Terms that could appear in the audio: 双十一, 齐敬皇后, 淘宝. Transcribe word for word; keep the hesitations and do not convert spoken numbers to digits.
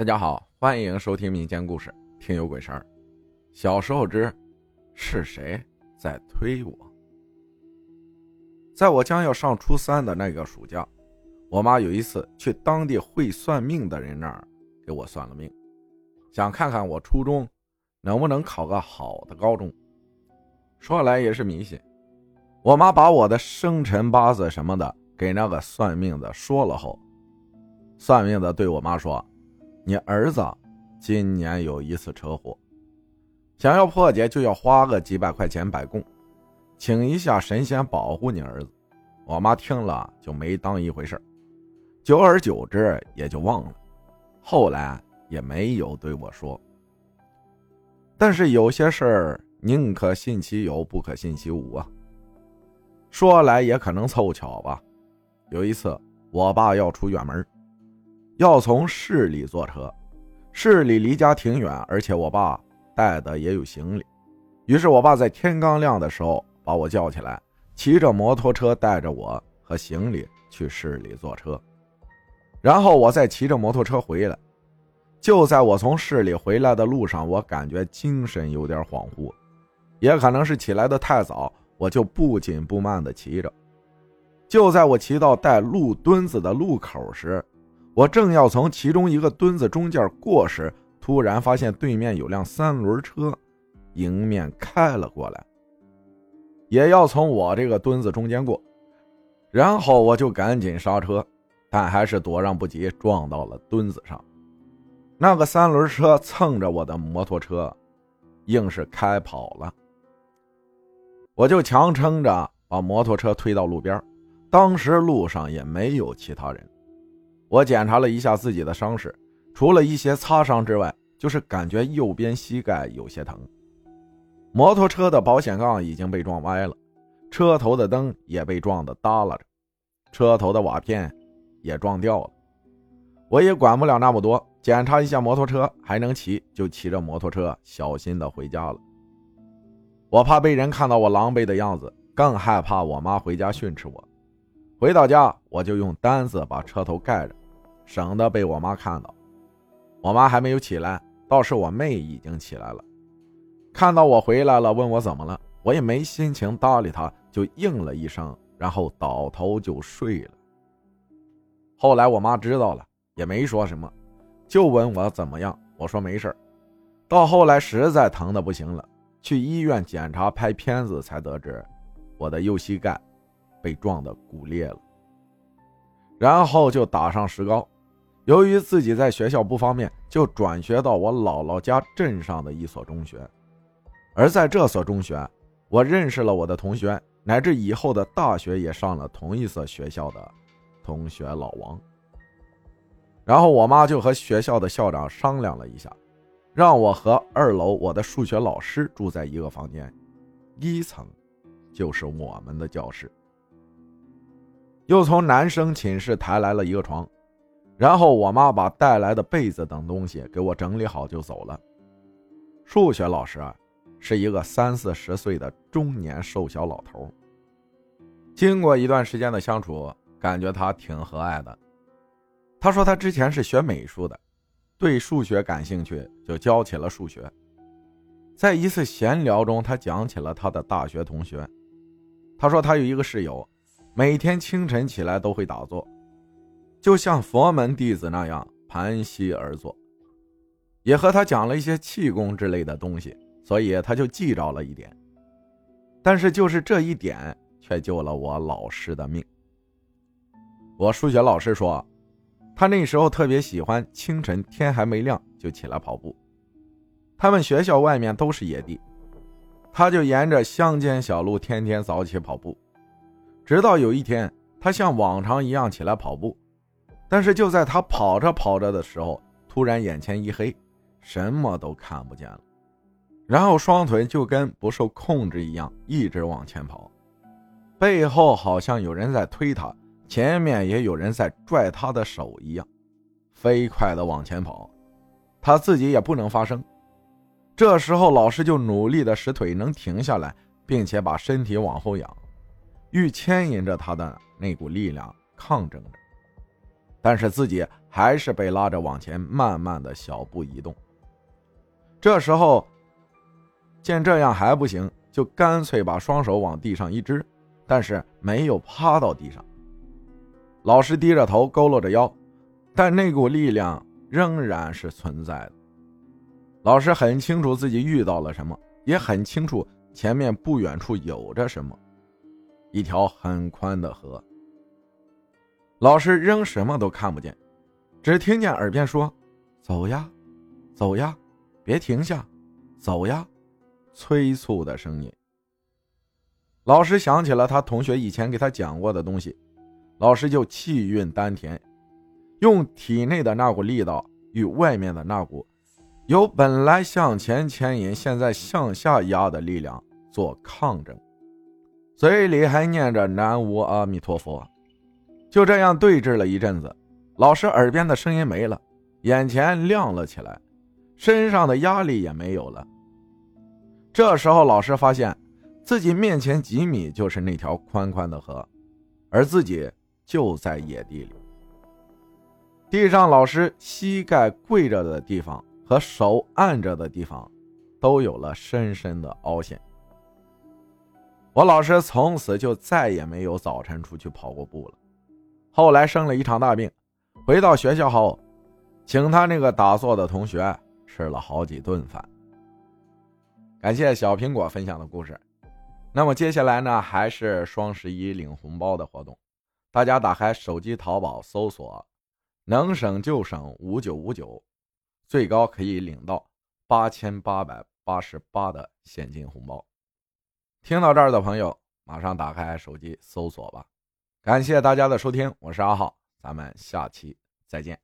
大家好，欢迎收听民间故事，听有鬼神儿。小时候之是谁在推我？在我将要上初三的那个暑假，我妈有一次去当地会算命的人那儿给我算了命，想看看我初中能不能考个好的高中。说来也是迷信，我妈把我的生辰八字什么的给那个算命的说了后，算命的对我妈说，你儿子今年有一次车祸，想要破解就要花个几百块钱摆供，请一下神仙保护你儿子。我妈听了就没当一回事，久而久之也就忘了，后来也没有对我说。但是有些事儿宁可信其有不可信其无啊。说来也可能凑巧吧，有一次我爸要出远门，要从市里坐车，市里离家挺远，而且我爸带的也有行李。于是我爸在天刚亮的时候把我叫起来，骑着摩托车带着我和行李去市里坐车，然后我再骑着摩托车回来。就在我从市里回来的路上，我感觉精神有点恍惚，也可能是起来的太早，我就不紧不慢地骑着。就在我骑到带路墩子的路口时，我正要从其中一个墩子中间过时，突然发现对面有辆三轮车迎面开了过来，也要从我这个墩子中间过，然后我就赶紧刹车，但还是躲让不及，撞到了墩子上。那个三轮车蹭着我的摩托车硬是开跑了，我就强撑着把摩托车推到路边，当时路上也没有其他人。我检查了一下自己的伤势，除了一些擦伤之外，就是感觉右边膝盖有些疼。摩托车的保险杠已经被撞歪了，车头的灯也被撞得耷拉着，车头的瓦片也撞掉了。我也管不了那么多，检查一下摩托车还能骑，就骑着摩托车小心的回家了。我怕被人看到我狼狈的样子，更害怕我妈回家训斥我。回到家，我就用单子把车头盖着，省得被我妈看到。我妈还没有起来，倒是我妹已经起来了，看到我回来了问我怎么了，我也没心情搭理她，就应了一声，然后倒头就睡了。后来我妈知道了也没说什么，就问我怎么样，我说没事。到后来实在疼得不行了，去医院检查拍片子才得知我的右膝盖被撞得骨裂了，然后就打上石膏。由于自己在学校不方便，就转学到我姥姥家镇上的一所中学。而在这所中学，我认识了我的同学，乃至以后的大学也上了同一所学校的同学老王。然后我妈就和学校的校长商量了一下，让我和二楼我的数学老师住在一个房间，一层就是我们的教室。又从男生寝室抬来了一个床，然后我妈把带来的被子等东西给我整理好就走了。数学老师啊，是一个三四十岁的中年瘦小老头，经过一段时间的相处，感觉他挺和蔼的。他说他之前是学美术的，对数学感兴趣，就教起了数学。在一次闲聊中，他讲起了他的大学同学。他说他有一个室友，每天清晨起来都会打坐，就像佛门弟子那样盘膝而坐，也和他讲了一些气功之类的东西，所以他就记着了一点。但是就是这一点却救了我老师的命。我数学老师说，他那时候特别喜欢清晨天还没亮就起来跑步，他们学校外面都是野地，他就沿着乡间小路天天早起跑步。直到有一天，他像往常一样起来跑步，但是就在他跑着跑着的时候，突然眼前一黑，什么都看不见了，然后双腿就跟不受控制一样一直往前跑，背后好像有人在推他，前面也有人在拽他的手一样，飞快地往前跑，他自己也不能发声。这时候老师就努力地使腿能停下来，并且把身体往后仰，欲牵引着他的那股力量抗争着。但是自己还是被拉着往前慢慢的小步移动。这时候见这样还不行，就干脆把双手往地上一支，但是没有趴到地上，老是低着头佝偻着腰，但那股力量仍然是存在的。老师很清楚自己遇到了什么，也很清楚前面不远处有着什么，一条很宽的河。老师仍什么都看不见，只听见耳边说：走呀走呀，别停下，走呀，催促的声音。老师想起了他同学以前给他讲过的东西，老师就气运丹田，用体内的那股力道与外面的那股由本来向前牵引现在向下压的力量做抗争，嘴里还念着南无阿弥陀佛。就这样对峙了一阵子，老师耳边的声音没了，眼前亮了起来，身上的压力也没有了。这时候老师发现自己面前几米就是那条宽宽的河，而自己就在野地里。地上老师膝盖跪着的地方和手按着的地方都有了深深的凹陷。我老师从此就再也没有早晨出去跑过步了，后来生了一场大病，回到学校后请他那个打坐的同学吃了好几顿饭。感谢小苹果分享的故事。那么接下来呢，还是双十一领红包的活动，大家打开手机淘宝搜索能省就省五九五九，最高可以领到八千八百八十八的现金红包。听到这儿的朋友马上打开手机搜索吧。感谢大家的收听，我是阿浩，咱们下期再见。